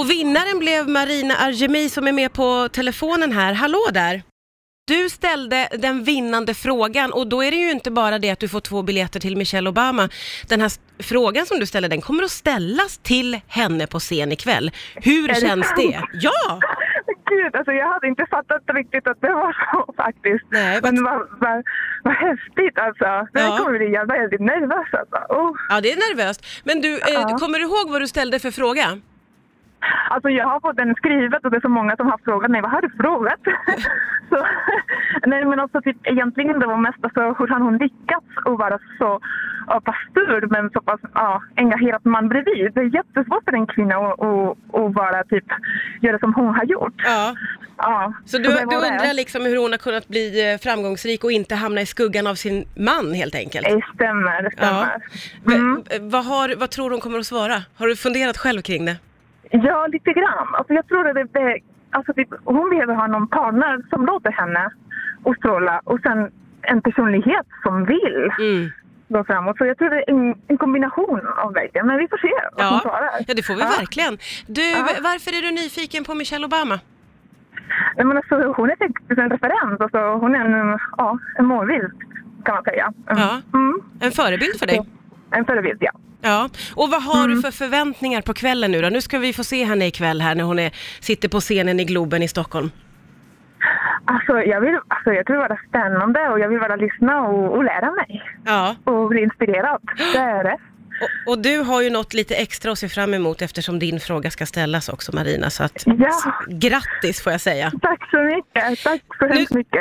Och vinnaren blev Marina Arjemi som är med på telefonen här. Hallå där! Du ställde den vinnande frågan, och då är det ju inte bara det att du får 2 biljetter till Michelle Obama. Den här frågan som du ställer, den kommer att ställas till henne på scen ikväll. Hur känns det? Ja! Gud, alltså jag hade inte fattat riktigt att det var så faktiskt. Nej, men vad häftigt alltså. Jag kommer bli väldigt nervös alltså. Oh. Ja, det är nervöst. Men du, kommer du ihåg vad du ställde för fråga? Alltså jag har fått den skrivet och det är så många som har frågat mig, vad har du frågat? Så, nej men också typ, egentligen det var mest alltså, hur har hon lyckats att vara så pastor men så pass engagerat man bredvid. Det är jättesvårt för en kvinna att vara typ, göra som hon har gjort. Ja. Ja. Så du undrar liksom hur hon har kunnat bli framgångsrik och inte hamna i skuggan av sin man helt enkelt? Det stämmer. Ja. Mm. Vad tror hon kommer att svara? Har du funderat själv kring det? Ja, lite grann. Alltså jag tror att hon behöver ha någon partner som låter henne och stråla. Och sen en personlighet som vill gå framåt. Så jag tror det är en kombination av det. Men vi får se vad som svarar. Ja, det får vi verkligen. Du, varför är du nyfiken på Michelle Obama? Nej, men alltså, hon är faktiskt en referens. Alltså, hon är en målbild kan man säga. Ja, en förebild för dig. En förebild, ja. Ja, och vad har du för förväntningar på kvällen nu då? Nu ska vi få se henne ikväll här när hon sitter på scenen i Globen i Stockholm. Alltså jag tror det vara spännande och jag vill bara lyssna och lära mig. Ja. Och bli inspirerad, det är det. Och du har ju något lite extra att se fram emot eftersom din fråga ska ställas också Marina. Så att, grattis får jag säga. Tack så mycket.